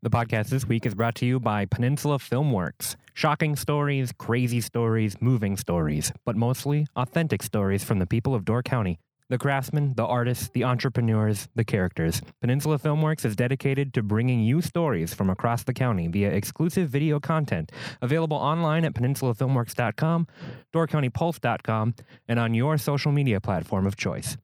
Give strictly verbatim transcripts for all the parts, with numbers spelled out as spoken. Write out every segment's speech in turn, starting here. The podcast this week is brought to you by Peninsula Filmworks. Shocking stories, crazy stories, moving stories, but mostly authentic stories from the people of Door County. The craftsmen, the artists, the entrepreneurs, the characters. Peninsula Filmworks is dedicated to bringing you stories from across the county via exclusive video content available online at peninsula filmworks dot com, door county pulse dot com, and on your social media platform of choice.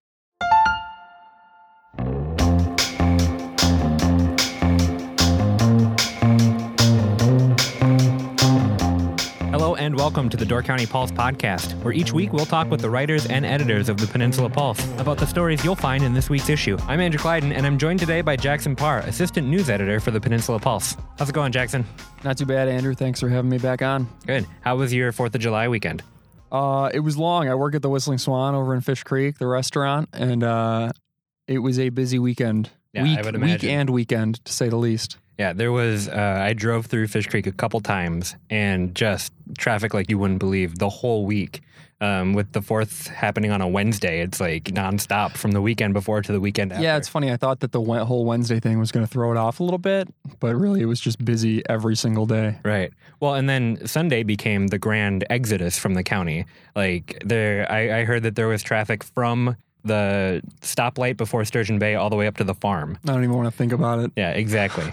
Hello and welcome to the Door County Pulse podcast, where each week we'll talk with the writers and editors of the Peninsula Pulse about the stories you'll find in this week's issue. I'm Andrew Clyden, and I'm joined today by Jackson Parr, assistant news editor for the Peninsula Pulse. How's it going, Jackson? Not too bad, Andrew. Thanks for having me back on. Good. How was your fourth of July weekend? Uh, it was long. I work at the Whistling Swan over in Fish Creek, the restaurant, and uh, it was a busy weekend. Yeah, week, I would imagine. Week and weekend, to say the least. Yeah, there was, uh, I drove through Fish Creek a couple times and just traffic like you wouldn't believe the whole week. Um, with the fourth happening on a Wednesday, it's like nonstop from the weekend before to the weekend after. Yeah, it's funny. I thought that the whole Wednesday thing was going to throw it off a little bit, but really it was just busy every single day. Right. Well, and then Sunday became the grand exodus from the county. Like there, I, I heard that there was traffic from the stoplight before Sturgeon Bay all the way up to the farm. I don't even want to think about it. Yeah, exactly.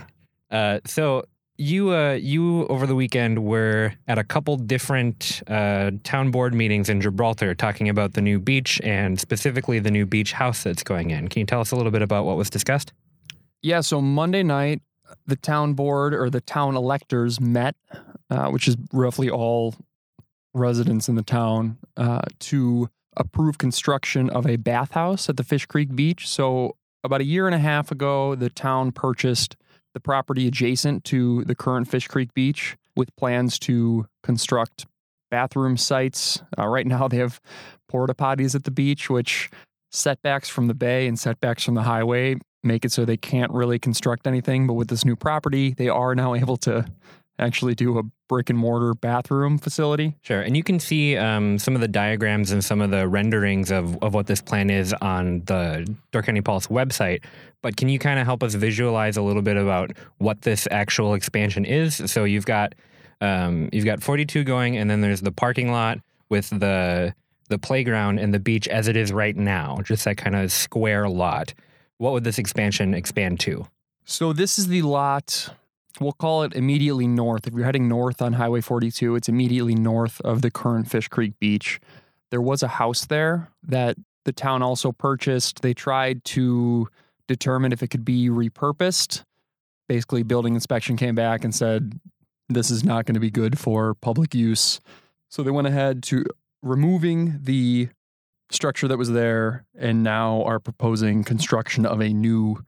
Uh, so you uh, you over the weekend were at a couple different uh, town board meetings in Gibraltar talking about the new beach and specifically the new beach house that's going in. Can you tell us a little bit about what was discussed? Yeah, so Monday night, the town board or the town electors met, uh, which is roughly all residents in the town, uh, to approve construction of a bathhouse at the Fish Creek Beach. So about a year and a half ago, the town purchased the property adjacent to the current Fish Creek Beach with plans to construct bathroom sites. Uh, right now they have porta potties at the beach, which setbacks from the bay and setbacks from the highway make it so they can't really construct anything. But with this new property, they are now able to actually do a brick and mortar bathroom facility. Sure. And you can see um, some of the diagrams and some of the renderings of, of what this plan is on the Door County Pulse website. But can you kind of help us visualize a little bit about what this actual expansion is? So you've got um, you've got forty-two going, and then there's the parking lot with the the playground and the beach as it is right now, just that kind of square lot. What would this expansion expand to? So this is the lot. We'll call it immediately north. If you're heading north on Highway forty-two, it's immediately north of the current Fish Creek Beach. There was a house there that the town also purchased. They tried to determine if it could be repurposed. Basically, building inspection came back and said, this is not going to be good for public use. So they went ahead to removing the structure that was there and now are proposing construction of a new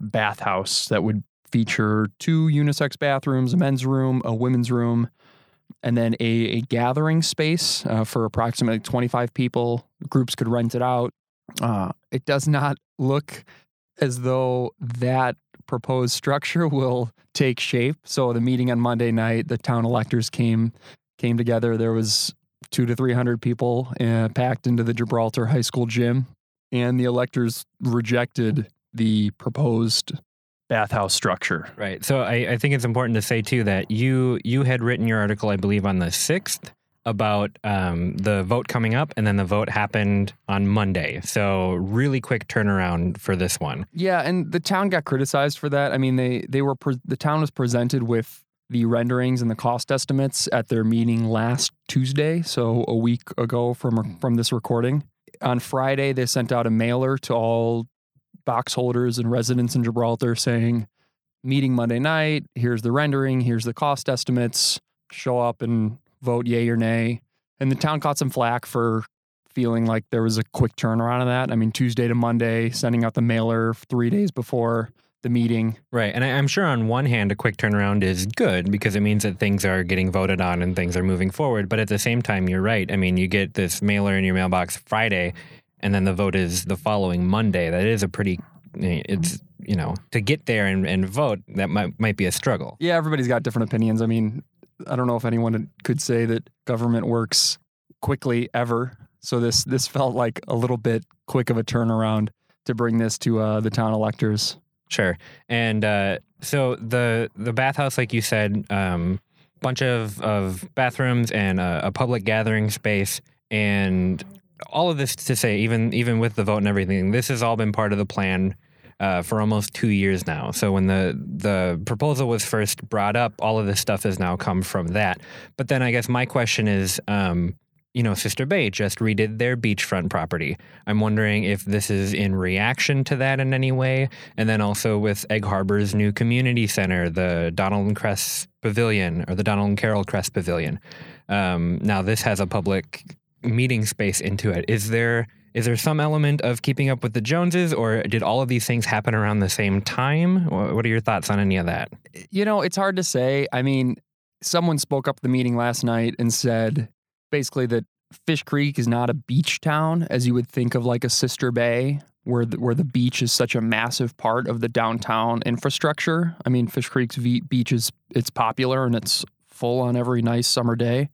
bathhouse that would feature two unisex bathrooms, a men's room, a women's room, and then a, a gathering space uh, for approximately twenty-five people. Groups could rent it out. Uh, it does not look as though that proposed structure will take shape. So the meeting on Monday night, the town electors came came together. There was two to three hundred people uh, packed into the Gibraltar High School gym, and the electors rejected the proposed bathhouse structure. Right. So I, I think it's important to say, too, that you you had written your article, I believe, on the sixth about um, the vote coming up, and then the vote happened on Monday. So really quick turnaround for this one. Yeah, and the town got criticized for that. I mean, they, they were pre- the town was presented with the renderings and the cost estimates at their meeting last Tuesday, so a week ago from from this recording. On Friday, they sent out a mailer to all box holders and residents in Gibraltar saying, meeting Monday night, here's the rendering, here's the cost estimates, show up and vote yay or nay. And the town caught some flack for feeling like there was a quick turnaround on that. I mean, Tuesday to Monday, sending out the mailer three days before the meeting. Right. And I'm sure on one hand, a quick turnaround is good because it means that things are getting voted on and things are moving forward. But at the same time, you're right. I mean, you get this mailer in your mailbox Friday, and then the vote is the following Monday. That is a pretty, it's, you know, to get there and, and vote, that might might be a struggle. Yeah, everybody's got different opinions. I mean, I don't know if anyone could say that government works quickly ever. So this this felt like a little bit quick of a turnaround to bring this to uh, the town electors. Sure. And uh, so the the bathhouse, like you said, um, bunch of, of bathrooms and a, a public gathering space, and all of this to say, even even with the vote and everything, this has all been part of the plan uh, for almost two years now. So when the, the proposal was first brought up, all of this stuff has now come from that. But then I guess my question is, um, you know, Sister Bay just redid their beachfront property. I'm wondering if this is in reaction to that in any way. And then also with Egg Harbor's new community center, the Donald and Crest Pavilion, or the Donald and Carol Crest Pavilion. Um, now this has a public meeting space into it. Is there is there some element of keeping up with the Joneses, or did all of these things happen around the same time? What are your thoughts on any of that? You know, it's hard to say. I mean, someone spoke up at the meeting last night and said basically that Fish Creek is not a beach town, as you would think of like a Sister Bay, where the, where the beach is such a massive part of the downtown infrastructure. I mean, Fish Creek's beach is it's popular and it's full on every nice summer day,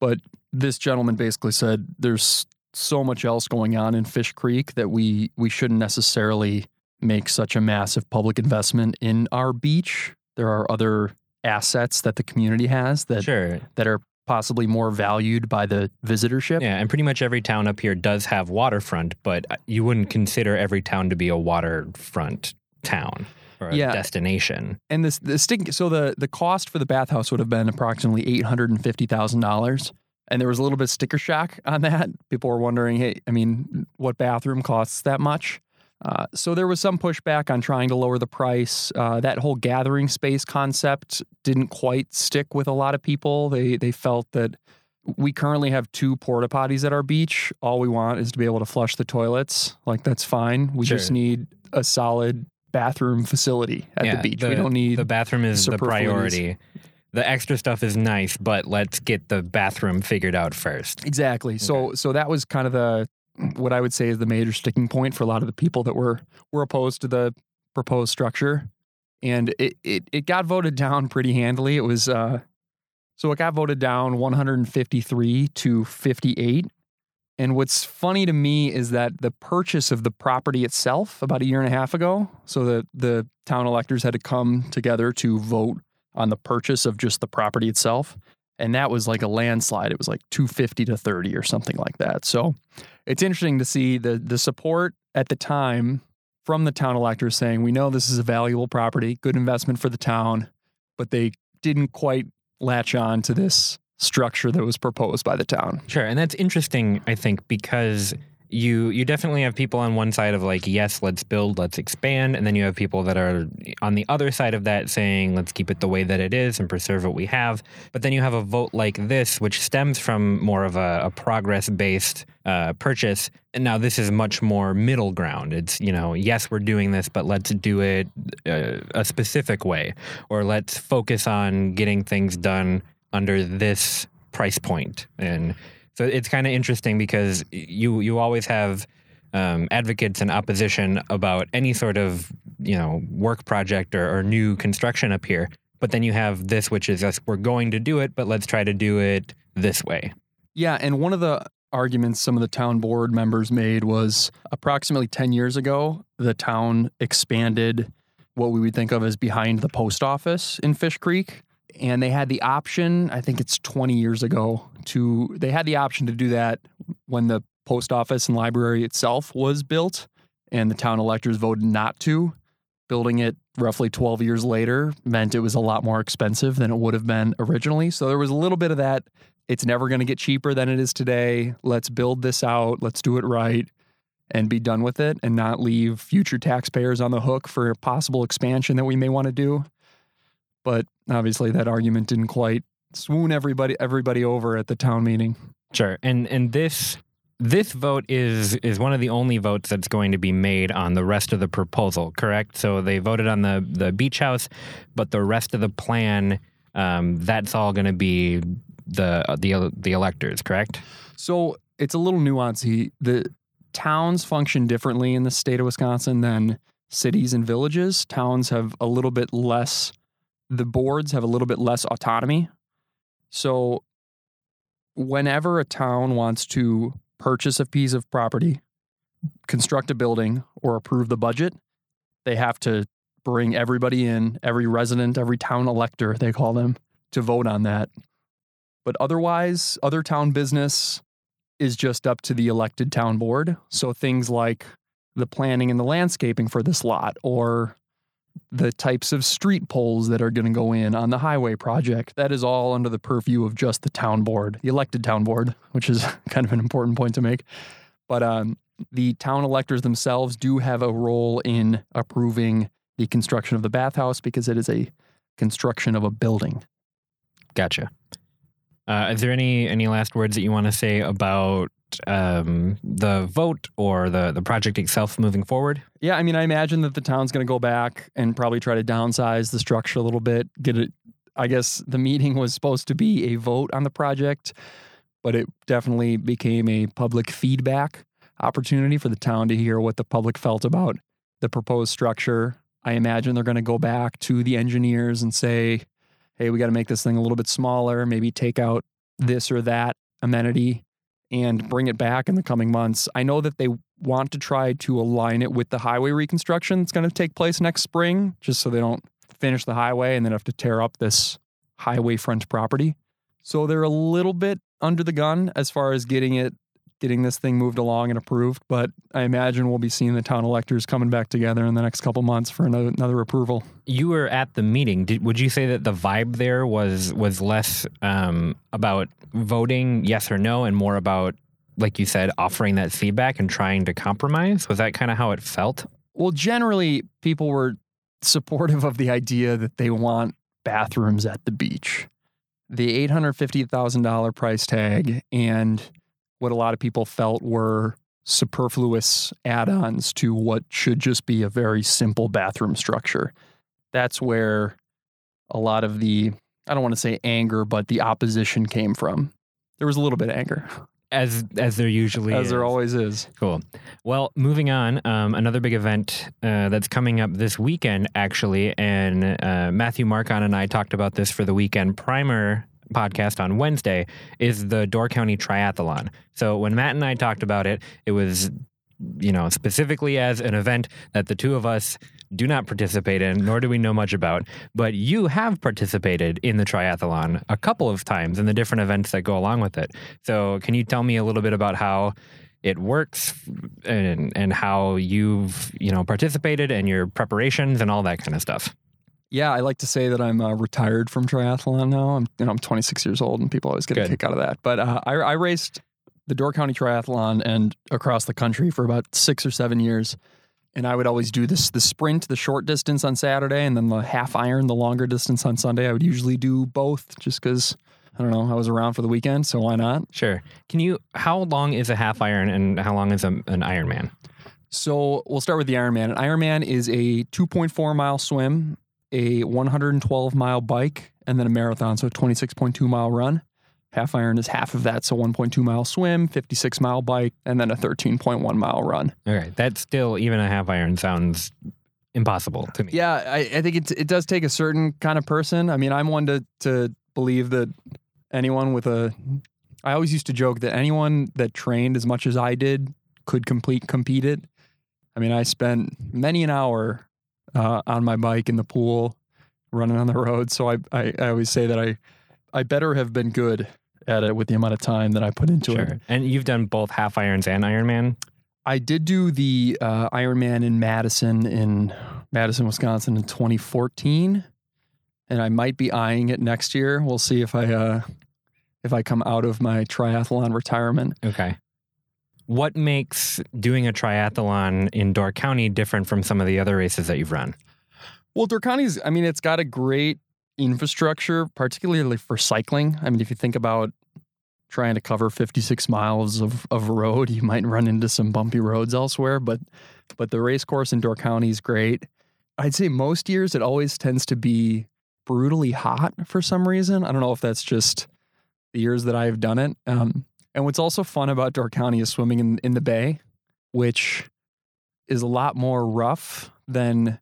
but this gentleman basically said there's so much else going on in Fish Creek that we, we shouldn't necessarily make such a massive public investment in our beach. There are other assets that the community has that sure. that are possibly more valued by the visitorship. Yeah, and pretty much every town up here does have waterfront, but you wouldn't consider every town to be a waterfront town or a yeah. destination. And this the stick, so the the cost for the bathhouse would have been approximately eight hundred fifty thousand dollars. And there was a little bit of sticker shock on that. People were wondering, hey, I mean, what bathroom costs that much? Uh, so there was some pushback on trying to lower the price. Uh, that whole gathering space concept didn't quite stick with a lot of people. They they felt that we currently have two porta potties at our beach. All we want is to be able to flush the toilets. Like, that's fine. We sure. just need a solid bathroom facility at yeah, the beach. The, we don't need the bathroom is the priority. The extra stuff is nice, but let's get the bathroom figured out first. Exactly. Okay. So so that was kind of the what I would say is the major sticking point for a lot of the people that were were opposed to the proposed structure. And it it, it got voted down pretty handily. It was uh, so it got voted down one hundred fifty-three to fifty-eight. And what's funny to me is that the purchase of the property itself about a year and a half ago, so the, the town electors had to come together to vote on the purchase of just the property itself. And that was like a landslide. It was like two fifty to thirty or something like that. So it's interesting to see the the support at the time from the town electors saying, we know this is a valuable property, good investment for the town, but they didn't quite latch on to this structure that was proposed by the town. Sure. And that's interesting, I think, because You you definitely have people on one side of like, yes, let's build, let's expand. And then you have people that are on the other side of that saying, let's keep it the way that it is and preserve what we have. But then you have a vote like this, which stems from more of a, a progress-based uh, purchase. And now this is much more middle ground. It's, you know, yes, we're doing this, but let's do it uh, a specific way. Or let's focus on getting things done under this price point. And so it's kind of interesting because you you always have um, advocates and opposition about any sort of, you know, work project or, or new construction up here. But then you have this, which is us, we're going to do it, but let's try to do it this way. Yeah. And one of the arguments some of the town board members made was approximately ten years ago, the town expanded what we would think of as behind the post office in Fish Creek. And they had the option, I think it's twenty years ago, to they had the option to do that when the post office and library itself was built, and the town electors voted not to. Building it roughly twelve years later meant it was a lot more expensive than it would have been originally. So there was a little bit of that, it's never going to get cheaper than it is today. Let's build this out. Let's do it right and be done with it and not leave future taxpayers on the hook for a possible expansion that we may want to do. But obviously that argument didn't quite swoon everybody everybody over at the town meeting. Sure. And and this this vote is is one of the only votes that's going to be made on the rest of the proposal, correct? So they voted on the, the beach house, but the rest of the plan, um, that's all going to be the the the electors, correct? So it's a little nuancey. The towns function differently in the state of Wisconsin than cities and villages. Towns have a little bit less... The boards have a little bit less autonomy. So whenever a town wants to purchase a piece of property, construct a building, or approve the budget, they have to bring everybody in, every resident, every town elector, they call them, to vote on that. But otherwise, other town business is just up to the elected town board. So things like the planning and the landscaping for this lot, or the types of street poles that are going to go in on the highway project, that is all under the purview of just the town board, the elected town board, which is kind of an important point to make. But um, the town electors themselves do have a role in approving the construction of the bathhouse because it is a construction of a building. Gotcha. Uh, is there any, any last words that you want to say about um, the vote or the, the project itself moving forward? Yeah, I mean, I imagine that the town's going to go back and probably try to downsize the structure a little bit. Get it? I guess the meeting was supposed to be a vote on the project, but it definitely became a public feedback opportunity for the town to hear what the public felt about the proposed structure. I imagine they're going to go back to the engineers and say, hey, we got to make this thing a little bit smaller, maybe take out this or that amenity and bring it back in the coming months. I know that they want to try to align it with the highway reconstruction that's going to take place next spring, just so they don't finish the highway and then have to tear up this highway front property. So they're a little bit under the gun as far as getting it, getting this thing moved along and approved, but I imagine we'll be seeing the town electors coming back together in the next couple months for another, another approval. You were at the meeting. Did, would you say that the vibe there was was less um, about voting yes or no and more about, like you said, offering that feedback and trying to compromise? Was that kind of how it felt? Well, generally, people were supportive of the idea that they want bathrooms at the beach. The eight hundred fifty thousand dollars price tag and what a lot of people felt were superfluous add-ons to what should just be a very simple bathroom structure. That's where a lot of the, I don't want to say anger, but the opposition came from. There was a little bit of anger. As as there usually as is. As there always is. Cool. Well, moving on, um, another big event uh, that's coming up this weekend, actually, and uh, Matthew Marcon and I talked about this for the Weekend Primer podcast on Wednesday, is the Door County Triathlon. So when Matt and I talked about it, it was, you know, specifically as an event that the two of us do not participate in, nor do we know much about. But you have participated in the triathlon a couple of times and the different events that go along with it. So can you tell me a little bit about how it works and and how you've, you know, participated and your preparations and all that kind of stuff? Yeah, I like to say that I'm uh, retired from triathlon now. I'm, you know, I'm twenty-six years old, and people always get Good. a kick out of that. But uh, I, I raced the Door County Triathlon and across the country for about six or seven years, and I would always do this: the sprint, the short distance on Saturday, and then the half iron, the longer distance on Sunday. I would usually do both, just because, I don't know, I was around for the weekend, so why not? Sure. Can you? How long is a half iron, and how long is a, an Ironman? So we'll start with the Ironman. An Ironman is a two point four mile swim, a one hundred twelve mile bike, and then a marathon, so a twenty-six point two mile run. Half iron is half of that, so one point two mile swim, fifty-six mile bike, and then a thirteen point one mile run. All right, that's still, even a half iron sounds impossible to me. Yeah, I, I think it it does take a certain kind of person. I mean, I'm one to, to believe that anyone with a, I always used to joke that anyone that trained as much as I did could complete compete it. I mean, I spent many an hour Uh, on my bike, in the pool, running on the road. So I, I, I always say that I, I better have been good at it with the amount of time that I put into sure. it. And you've done both half irons and Ironman? I did do the uh, Ironman in Madison, in Madison, Wisconsin in twenty fourteen. And I might be eyeing it next year. We'll see if I, uh, if I come out of my triathlon retirement. Okay. What makes doing a triathlon in Door County different from some of the other races that you've run? Well, Door County's, I mean, it's got a great infrastructure, particularly for cycling. I mean, if you think about trying to cover fifty-six miles of, of road, you might run into some bumpy roads elsewhere, but, but the race course in Door County is great. I'd say most years it always tends to be brutally hot for some reason. I don't know if that's just the years that I've done it. Um, And what's also fun about Door County is swimming in, in the bay, which is a lot more rough than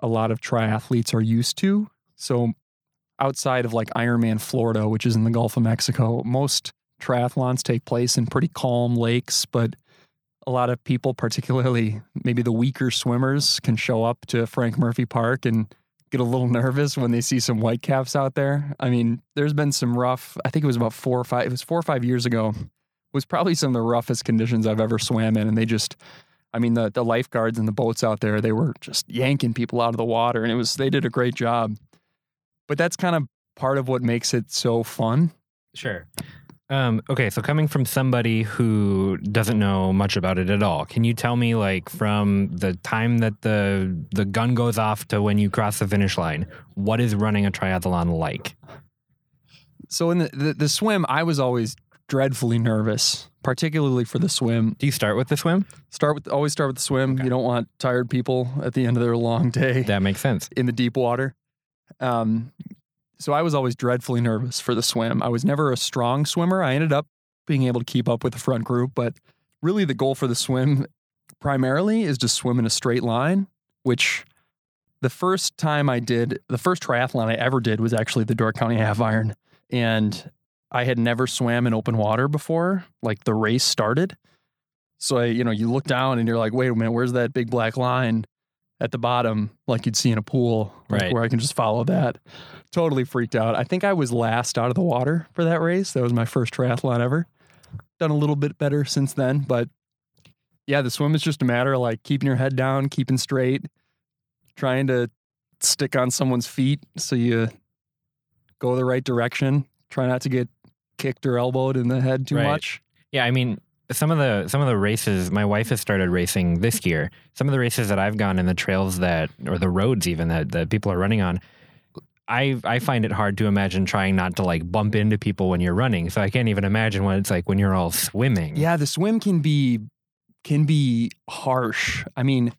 a lot of triathletes are used to. So outside of like Ironman Florida, which is in the Gulf of Mexico, most triathlons take place in pretty calm lakes, but a lot of people, particularly maybe the weaker swimmers, can show up to Frank Murphy Park and get a little nervous when they see some whitecaps out there. I mean, there's been some rough, I think it was about four or five, it was four or five years ago, was probably some of the roughest conditions I've ever swam in. And they just, I mean, the, the lifeguards and the boats out there, they were just yanking people out of the water, and it was, they did a great job. But that's kind of part of what makes it so fun. Sure. Um, okay, so coming from somebody who doesn't know much about it at all, can you tell me, like, from the time that the the gun goes off to when you cross the finish line, what is running a triathlon like? So in the, the, the swim, I was always dreadfully nervous, particularly for the swim. Do you start with the swim? Start with always start with the swim. Okay. You don't want tired people at the end of their long day. That makes sense. In the deep water. Um So I was always dreadfully nervous for the swim. I was never a strong swimmer. I ended up being able to keep up with the front group, but really the goal for the swim primarily is to swim in a straight line, which the first time I did, the first triathlon I ever did was actually the Door County Half Iron. And I had never swam in open water before, like the race started. So, I, you know, you look down and you're like, wait a minute, where's that big black line at the bottom, like you'd see in a pool, like right, where I can just follow that? Totally freaked out. I think I was last out of the water for that race. That was my first triathlon ever. Done a little bit better since then, but yeah, the swim is just a matter of like keeping your head down, keeping straight, trying to stick on someone's feet so you go the right direction. Try not to get kicked or elbowed in the head too right. much. Yeah, I mean, Some of the some of the races, my wife has started racing this year. Some of the races that I've gone and the trails that, or the roads even, that, that people are running on, I I find it hard to imagine trying not to like bump into people when you're running. So I can't even imagine what it's like when you're all swimming. Yeah, the swim can be can be harsh. I mean,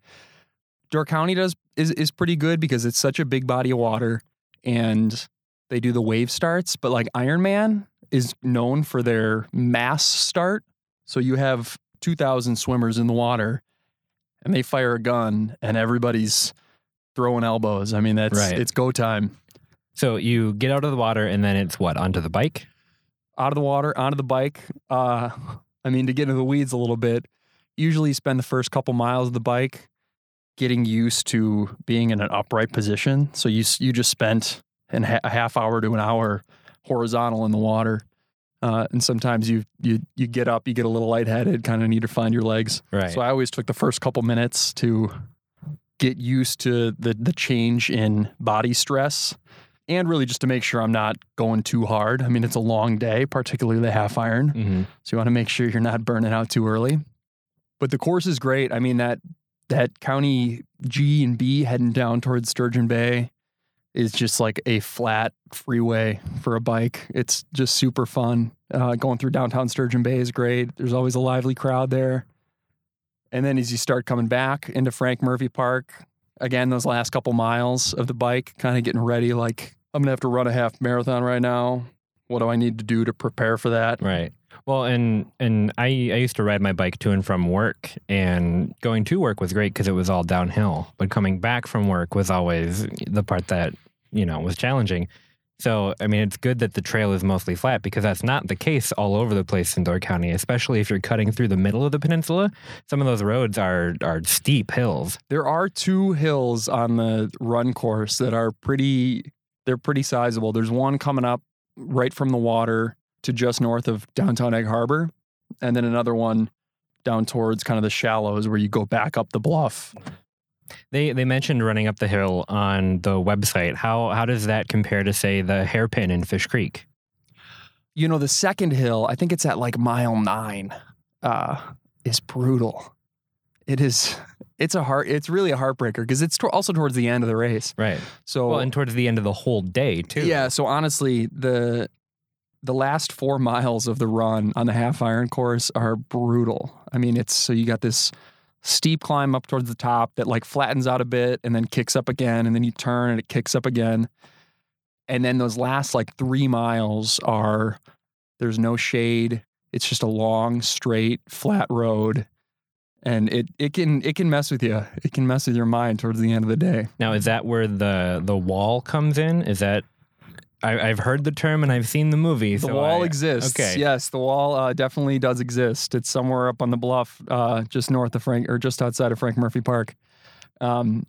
Door County does is is pretty good because it's such a big body of water and they do the wave starts. But like Ironman is known for their mass start. So you have two thousand swimmers in the water and they fire a gun and everybody's throwing elbows. I mean, that's right. It's go time. So you get out of the water and then it's what, onto the bike? Out of the water, onto the bike. Uh, I mean, to get into the weeds a little bit, usually spend the first couple miles of the bike getting used to being in an upright position. So you you just spent an, a half hour to an hour horizontal in the water. Uh, and sometimes you, you you get up, you get a little lightheaded, kind of need to find your legs. Right. So I always took the first couple minutes to get used to the, the change in body stress and really just to make sure I'm not going too hard. I mean, it's a long day, particularly the half iron. Mm-hmm. So you want to make sure you're not burning out too early. But the course is great. I mean, that that County G and B heading down towards Sturgeon Bay is just like a flat freeway for a bike. It's just super fun. Uh, going through downtown Sturgeon Bay is great. There's always a lively crowd there. And then as you start coming back into Frank Murphy Park, again, those last couple miles of the bike, kind of getting ready, like, I'm going to have to run a half marathon right now. What do I need to do to prepare for that? Right. Well, and and I, I used to ride my bike to and from work, and going to work was great because it was all downhill. But coming back from work was always the part that, you know, was challenging. So, I mean, it's good that the trail is mostly flat because that's not the case all over the place in Door County, especially if you're cutting through the middle of the peninsula. Some of those roads are are steep hills. There are two hills on the run course that are pretty, they're pretty sizable. There's one coming up right from the water to just north of downtown Egg Harbor, and then another one down towards kind of the shallows where you go back up the bluff. They they mentioned running up the hill on the website. How how does that compare to, say, the hairpin in Fish Creek? You know, the second hill, I think it's at like mile nine, uh, is brutal. It is. It's a heart. It's really a heartbreaker because it's to- also towards the end of the race, right? So well, and towards the end of the whole day too. Yeah. So honestly, the the last four miles of the run on the half iron course are brutal. I mean, it's so you got this steep climb up towards the top that like flattens out a bit and then kicks up again, and then you turn and it kicks up again. And then those last like three miles are, there's no shade. It's just a long, straight, flat road. And it, it can it can mess with you. It can mess with your mind towards the end of the day. Now, is that where the the wall comes in? Is that I, I've heard the term and I've seen the movie. The so wall I, exists. Okay. Yes, the wall uh, definitely does exist. It's somewhere up on the bluff, uh, just north of Frank, or just outside of Frank Murphy Park. Um,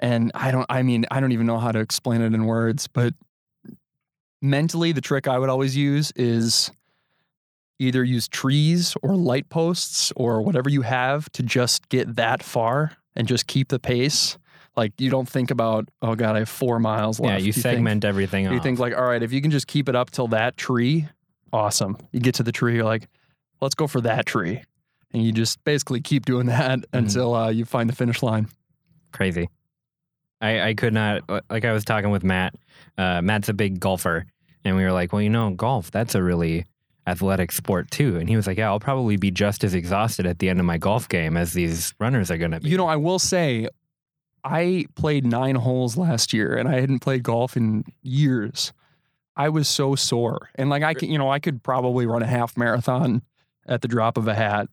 and I don't. I mean, I don't even know how to explain it in words. But mentally, the trick I would always use is either use trees or light posts or whatever you have to just get that far and just keep the pace. Like, you don't think about, oh, God, I have four miles left. Yeah, you, you segment think, everything off. You think, like, all right, if you can just keep it up till that tree, awesome. You get to the tree, you're like, let's go for that tree. And you just basically keep doing that mm-hmm. until uh, you find the finish line. Crazy. I, I could not, like, I was talking with Matt. Uh, Matt's a big golfer. And we were like, well, you know, golf, that's a really athletic sport, too. And he was like, yeah, I'll probably be just as exhausted at the end of my golf game as these runners are going to be. You know, I will say, I played nine holes last year, and I hadn't played golf in years. I was so sore, and like I can, you know, I could probably run a half marathon at the drop of a hat.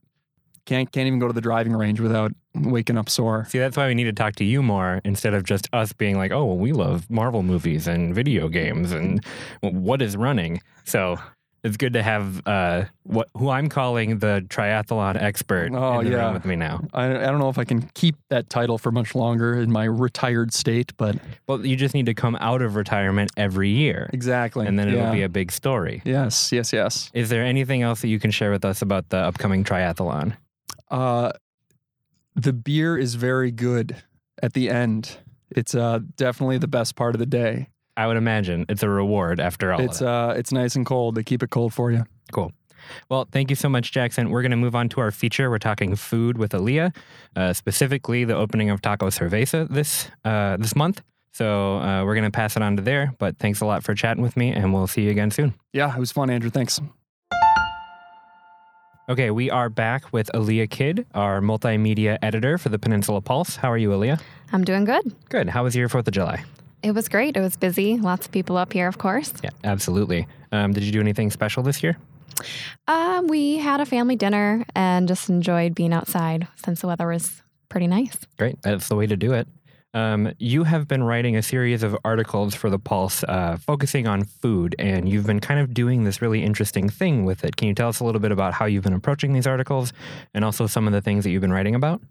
Can't can't even go to the driving range without waking up sore. See, that's why we need to talk to you more instead of just us being like, oh, well, we love Marvel movies and video games and what is running. So it's good to have uh, what who I'm calling the triathlon expert oh, in the yeah. room with me now. I, I don't know if I can keep that title for much longer in my retired state, but... Well, you just need to come out of retirement every year. Exactly. And then it'll yeah. be a big story. Yes, yes, yes. Is there anything else that you can share with us about the upcoming triathlon? Uh, the beer is very good at the end. It's uh, definitely the best part of the day. I would imagine it's a reward after all. It's uh, it's nice and cold. They keep it cold for you. Cool. Well, thank you so much, Jackson. We're going to move on to our feature. We're talking food with Aaliyah, uh, specifically the opening of Taco Cerveza this uh, this month. So uh, we're going to pass it on to there. But thanks a lot for chatting with me, and we'll see you again soon. Yeah, it was fun, Andrew. Thanks. Okay, we are back with Aaliyah Kidd, our multimedia editor for the Peninsula Pulse. How are you, Aaliyah? I'm doing good. Good. How was your fourth of July? It was great. It was busy. Lots of people up here, of course. Yeah, absolutely. Um, did you do anything special this year? Um, we had a family dinner and just enjoyed being outside since the weather was pretty nice. Great. That's the way to do it. Um, you have been writing a series of articles for The Pulse uh, focusing on food, and you've been kind of doing this really interesting thing with it. Can you tell us a little bit about how you've been approaching these articles and also some of the things that you've been writing about?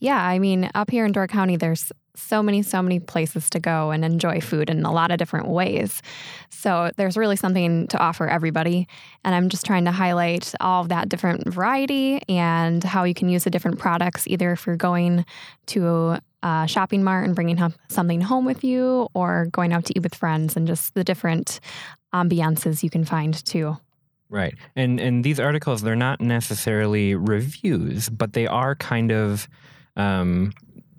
Yeah, I mean, up here in Door County, there's so many, so many places to go and enjoy food in a lot of different ways. So there's really something to offer everybody. And I'm just trying to highlight all of that different variety and how you can use the different products, either if you're going to a shopping mart and bringing something home with you or going out to eat with friends and just the different ambiances you can find too. Right. And, and these articles, they're not necessarily reviews, but they are kind of... Um,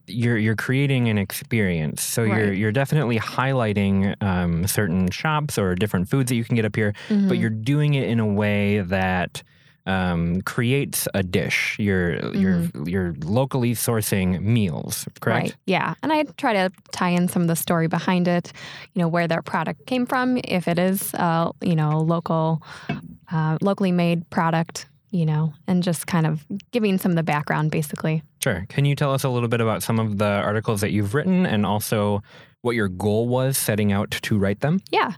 You're you're creating an experience, so right. you're you're definitely highlighting um, certain shops or different foods that you can get up here, mm-hmm. but you're doing it in a way that um, creates a dish. You're mm-hmm. you're you're locally sourcing meals, correct? Right. Yeah, and I try to tie in some of the story behind it. You know where their product came from, if it is uh, you know local, uh, locally made product. You know, and just kind of giving some of the background, basically. Sure. Can you tell us a little bit about some of the articles that you've written and also what your goal was setting out to write them? Yeah.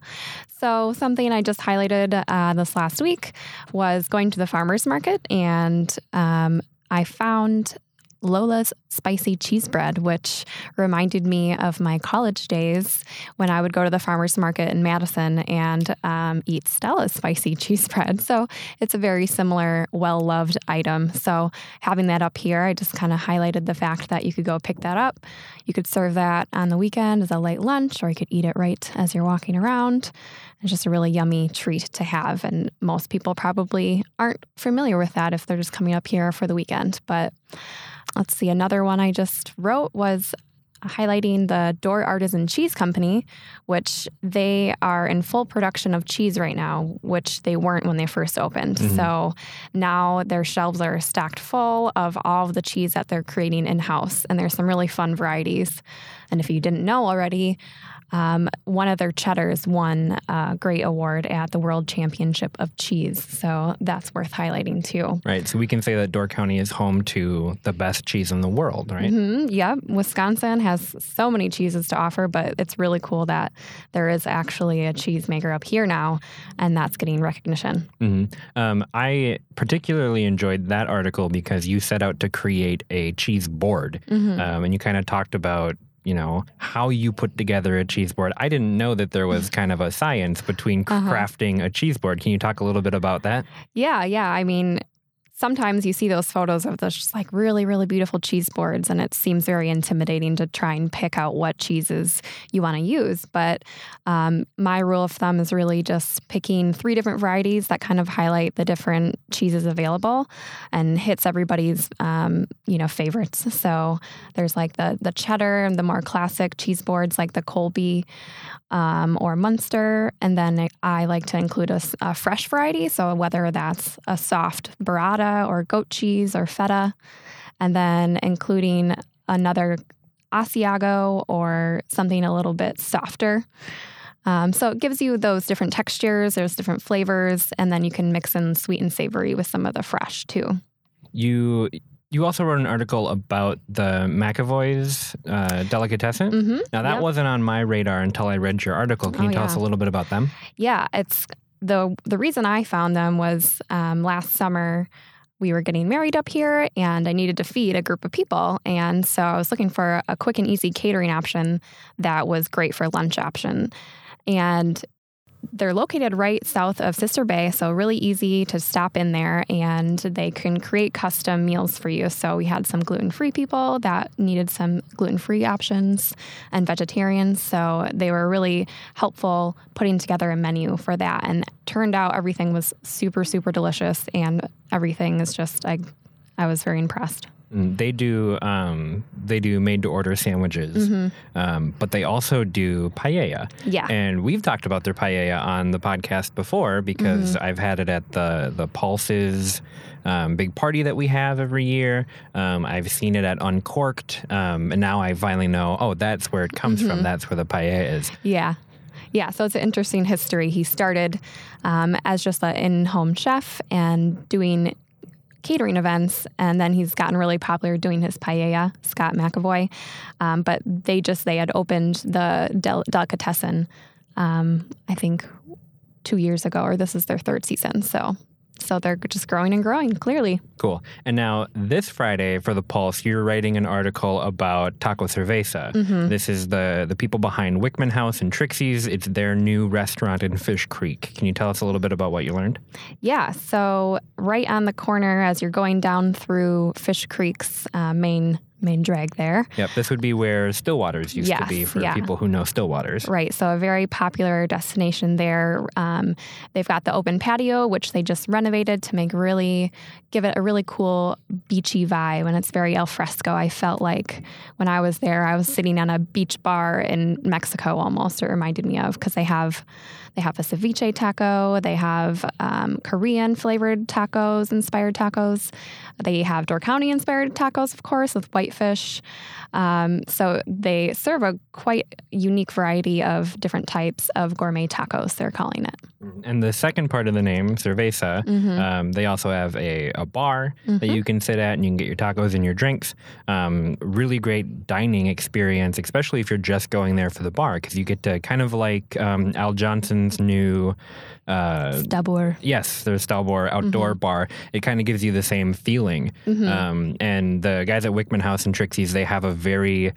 So something I just highlighted uh, this last week was going to the farmer's market, and um, I found Lola's spicy cheese bread, which reminded me of my college days when I would go to the farmer's market in Madison and um, eat Stella's spicy cheese bread. So it's a very similar, well-loved item. So having that up here, I just kind of highlighted the fact that you could go pick that up. You could serve that on the weekend as a light lunch, or you could eat it right as you're walking around. It's just a really yummy treat to have. And most people probably aren't familiar with that if they're just coming up here for the weekend. But let's see, another one I just wrote was highlighting the Door Artisan Cheese Company, which they are in full production of cheese right now, which they weren't when they first opened. Mm-hmm. So now their shelves are stacked full of all of the cheese that they're creating in-house, and there's some really fun varieties. And if you didn't know already, Um, one of their cheddars won a great award at the World Championship of Cheese. So that's worth highlighting too. Right. So we can say that Door County is home to the best cheese in the world, right? Mm-hmm. Yep. Wisconsin has so many cheeses to offer, but it's really cool that there is actually a cheesemaker up here now, and that's getting recognition. Mm-hmm. Um, I particularly enjoyed that article because you set out to create a cheese board, mm-hmm. um, and you kind of talked about, you know, how you put together a cheese board. I didn't know that there was kind of a science between crafting uh-huh. a cheese board. Can you talk a little bit about that? Yeah, yeah. I mean, sometimes you see those photos of those just like really, really beautiful cheese boards, and it seems very intimidating to try and pick out what cheeses you want to use. But um, my rule of thumb is really just picking three different varieties that kind of highlight the different cheeses available and hits everybody's, um, you know, favorites. So there's like the the cheddar and the more classic cheese boards like the Colby um, or Munster. And then I like to include a, a fresh variety. So whether that's a soft burrata or goat cheese or feta, and then including another Asiago or something a little bit softer. Um, so it gives you those different textures, there's different flavors, and then you can mix in sweet and savory with some of the fresh too. You you also wrote an article about the McAvoy's uh, delicatessen. Mm-hmm. Now that yep. wasn't on my radar until I read your article. Can you oh, tell yeah. us a little bit about them? Yeah, it's the the reason I found them was um, last summer we were getting married up here and I needed to feed a group of people. And so I was looking for a quick and easy catering option that was great for lunch option. And they're located right south of Sister Bay, so really easy to stop in there, and they can create custom meals for you. So we had some gluten-free people that needed some gluten-free options and vegetarians. So they were really helpful putting together a menu for that. And turned out everything was super, super delicious, and everything is just, I, I was very impressed. They do um, they do made-to-order sandwiches, mm-hmm. um, but they also do paella. Yeah. And we've talked about their paella on the podcast before because mm-hmm. I've had it at the, the Pulse's um, big party that we have every year. Um, I've seen it at Uncorked, um, and now I finally know, oh, that's where it comes mm-hmm. from. That's where the paella is. Yeah. Yeah, so it's an interesting history. He started um, as just an in-home chef and doing catering events, and then he's gotten really popular doing his paella, Scott McAvoy. Um, but they just, they had opened the del- delicatessen, um, I think, two years ago, or this is their third season. So so they're just growing and growing, clearly. Cool. And now this Friday for The Pulse, you're writing an article about Taco Cerveza. Mm-hmm. This is the, the people behind Wickman House and Trixie's. It's their new restaurant in Fish Creek. Can you tell us a little bit about what you learned? Yeah. So right on the corner as you're going down through Fish Creek's uh, main main drag there. Yep, this would be where Stillwater's used yes, to be for yeah. people who know Stillwater's. Right, so a very popular destination there. Um, they've got the open patio, which they just renovated to make really, give it a really cool beachy vibe, and it's very al fresco. I felt like when I was there, I was sitting on a beach bar in Mexico almost, it reminded me of, because they have They have a ceviche taco. They have um, Korean-flavored tacos, inspired tacos. They have Door County-inspired tacos, of course, with whitefish. Um, so they serve a quite unique variety of different types of gourmet tacos, they're calling it. And the second part of the name, Cerveza, mm-hmm. um, they also have a, a bar mm-hmm. that you can sit at and you can get your tacos and your drinks. Um, really great dining experience, especially if you're just going there for the bar, because you get to kind of like um, Al Johnson's new uh, Stabor. Yes, there's Stabor outdoor mm-hmm. bar. It kind of gives you the same feeling. Mm-hmm. Um, and the guys at Wickman House and Trixie's, they have a very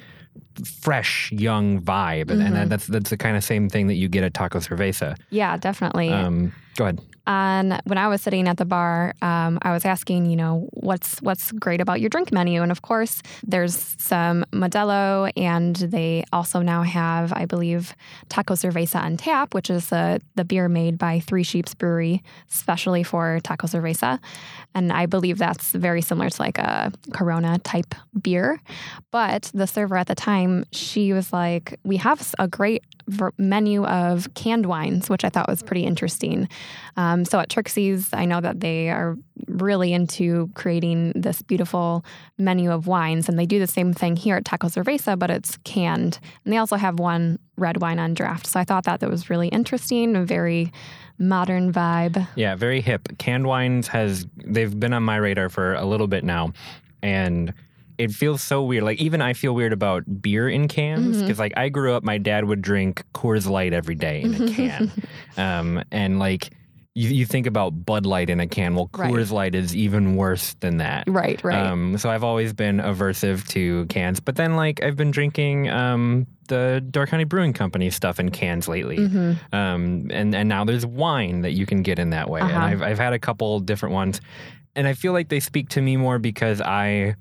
fresh, young vibe. Mm-hmm. And that's that's the kind of same thing that you get at Taco Cerveza. Yeah, definitely. Um, go ahead. And when I was sitting at the bar, um, I was asking, you know, what's what's great about your drink menu? And of course, there's some Modelo, and they also now have, I believe, Taco Cerveza on tap, which is uh, the beer made by Three Sheeps Brewery, especially for Taco Cerveza. And I believe that's very similar to like a Corona-type beer. But the server at the time, she was like, we have a great menu of canned wines, which I thought was pretty interesting. Um, Um, so at Trixie's, I know that they are really into creating this beautiful menu of wines, and they do the same thing here at Taco Cerveza, but it's canned. And they also have one red wine on draft. So I thought that that was really interesting, a very modern vibe. Yeah, very hip. Canned wines has, they've been on my radar for a little bit now, and it feels so weird. Like, even I feel weird about beer in cans, because, mm-hmm. like, I grew up, my dad would drink Coors Light every day in a can. um, and, like, you, you think about Bud Light in a can. Well, Coors right. Light is even worse than that. Right, right. Um, so I've always been aversive to cans. But then, like, I've been drinking um, the Door County Brewing Company stuff in cans lately. Mm-hmm. Um, and, and now there's wine that you can get in that way. Uh-huh. And I've I've had a couple different ones. And I feel like they speak to me more because I...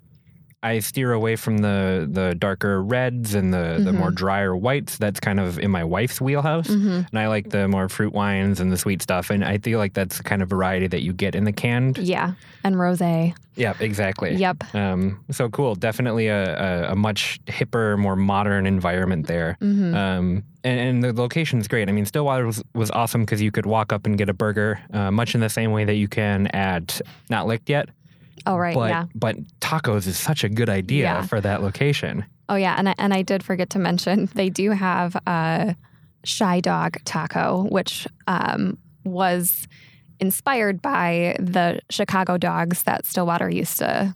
I steer away from the, the darker reds and the, mm-hmm. the more drier whites. That's kind of in my wife's wheelhouse. Mm-hmm. And I like the more fruit wines and the sweet stuff. And I feel like that's the kind of variety that you get in the canned. Yeah. And rosé. Yeah, exactly. Yep. Um, so cool. Definitely a, a, a much hipper, more modern environment there. Mm-hmm. Um, and, and the location's great. I mean, Stillwater was, was awesome because you could walk up and get a burger, uh, much in the same way that you can at Not Licked Yet. Oh, right, but, yeah. But tacos is such a good idea yeah. for that location. Oh, yeah, and I, and I did forget to mention, they do have a Shy Dog Taco, which um, was inspired by the Chicago dogs that Stillwater used to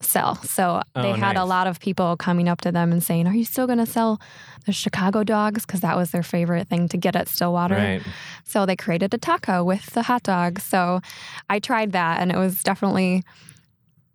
sell. So oh, they had nice. a lot of people coming up to them and saying, are you still going to sell the Chicago dogs? Because that was their favorite thing to get at Stillwater. Right. So they created a taco with the hot dog. So I tried that, and it was definitely...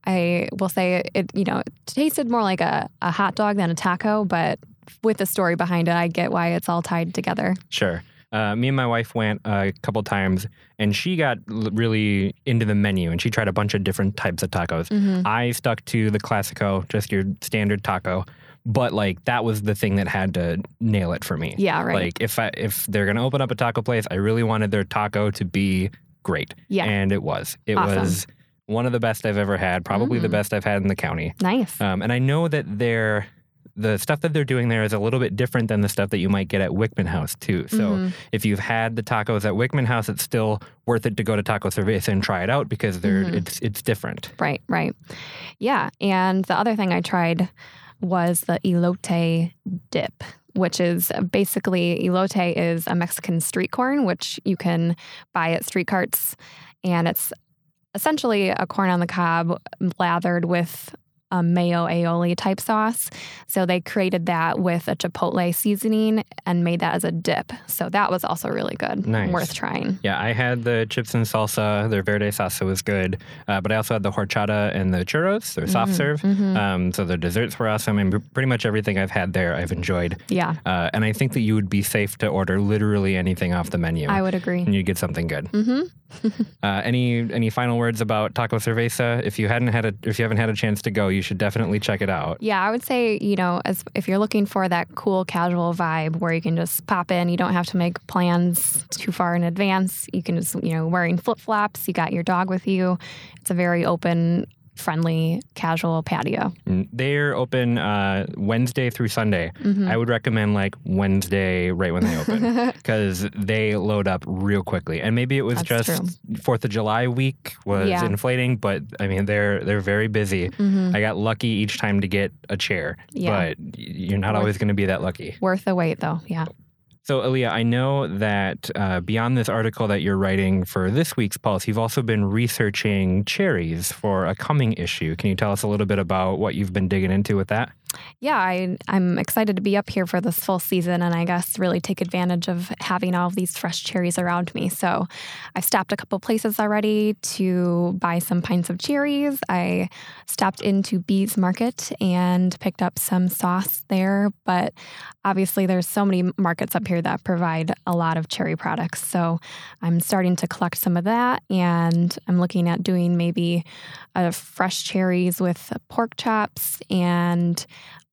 I will say it, you know, it tasted more like a, a hot dog than a taco, but with the story behind it, I get why it's all tied together. Sure. Uh, me and my wife went a couple times, and she got really into the menu, and she tried a bunch of different types of tacos. Mm-hmm. I stuck to the classico, just your standard taco. But, like, that was the thing that had to nail it for me. Yeah, right. Like, if, I, if they're going to open up a taco place, I really wanted their taco to be great. Yeah. And it was. It awesome. was... One of the best I've ever had, probably mm. the best I've had in the county. Nice. Um, and I know that they're, the stuff that they're doing there is a little bit different than the stuff that you might get at Wickman House, too. So mm-hmm. if you've had the tacos at Wickman House, it's still worth it to go to Taco Cerveza and try it out because they're mm-hmm. it's it's different. Right, right. Yeah, and the other thing I tried was the elote dip, which is basically, elote is a Mexican street corn, which you can buy at street carts, and it's essentially a corn on the cob lathered with a mayo aioli type sauce. So they created that with a chipotle seasoning and made that as a dip. So that was also really good. Nice. Worth trying. Yeah, I had the chips and salsa. Their verde salsa was good. Uh, but I also had the horchata and the churros, their soft mm-hmm. serve. Mm-hmm. Um, so their desserts were awesome. And pretty much everything I've had there, I've enjoyed. Yeah. Uh, and I think that you would be safe to order literally anything off the menu. I would agree. And you'd get something good. Mm-hmm. uh, any any final words about Taco Cerveza? If you hadn't had a, if you haven't had a chance to go, you should definitely check it out. Yeah, I would say, you know, as if you're looking for that cool, casual vibe where you can just pop in, you don't have to make plans too far in advance. You can just, you know, wearing flip-flops, you got your dog with you. It's a very open, friendly, casual patio. They're open uh, Wednesday through Sunday. Mm-hmm. I would recommend like Wednesday right when they open because they load up real quickly. And maybe it was That's just true. fourth of July week was yeah. inflating, but I mean, they're they're very busy. Mm-hmm. I got lucky each time to get a chair, yeah. but you're not worth, always going to be that lucky. Worth the wait though, yeah. So, Aaliyah, I know that uh, beyond this article that you're writing for this week's Pulse, you've also been researching cherries for a coming issue. Can you tell us a little bit about what you've been digging into with that? Yeah, I, I'm excited to be up here for this full season and I guess really take advantage of having all of these fresh cherries around me. So I stopped a couple places already to buy some pints of cherries. I stopped into Bee's Market and picked up some sauce there. But obviously there's so many markets up here that provide a lot of cherry products. So I'm starting to collect some of that and I'm looking at doing maybe a fresh cherries with pork chops and...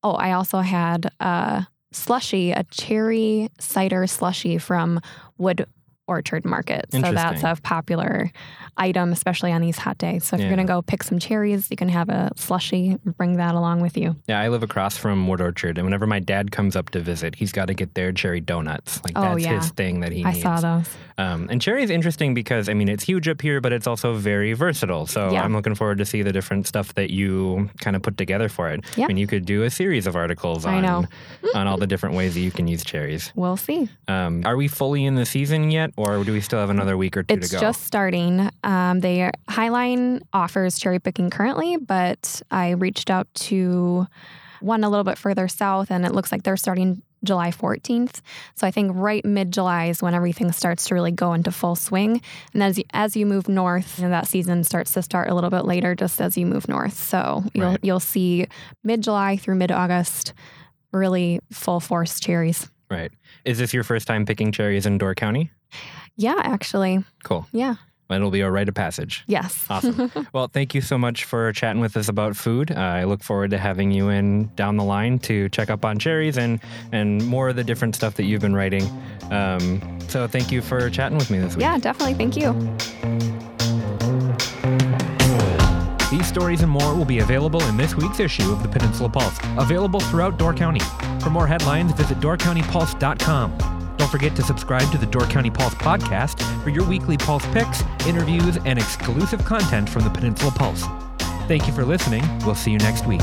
Oh, I also had a slushy, a cherry cider slushy from Wood orchard markets. So that's a popular item, especially on these hot days. So if yeah. you're going to go pick some cherries, you can have a slushy, bring that along with you. Yeah, I live across from Wood Orchard, and whenever my dad comes up to visit, he's got to get their cherry donuts. Like, that's oh, yeah. his thing that he I needs. I saw those. Um, and cherry is interesting because, I mean, it's huge up here, but it's also very versatile. So yeah. I'm looking forward to see the different stuff that you kind of put together for it. Yeah. I mean, you could do a series of articles on, mm-hmm. on all the different ways that you can use cherries. We'll see. Um, are we fully in the season yet, or do we still have another week or two it's to go? It's just starting. Um, they Highline offers cherry picking currently, but I reached out to one a little bit further south, and it looks like they're starting July fourteenth. So I think right mid-July is when everything starts to really go into full swing. And as you, as you move north, you know, that season starts to start a little bit later just as you move north. So you'll, right. you'll see mid-July through mid-August really full-force cherries. Right. Is this your first time picking cherries in Door County? Yeah, actually. Cool. Yeah. It'll be a rite of passage. Yes. Awesome. Well, thank you so much for chatting with us about food. Uh, I look forward to having you in down the line to check up on cherries and, and more of the different stuff that you've been writing. Um, so thank you for chatting with me this week. Yeah, definitely. Thank you. These stories and more will be available in this week's issue of the Peninsula Pulse, available throughout Door County. For more headlines, visit door county pulse dot com. Don't forget to subscribe to the Door County Pulse podcast for your weekly Pulse picks, interviews, and exclusive content from the Peninsula Pulse. Thank you for listening. We'll see you next week.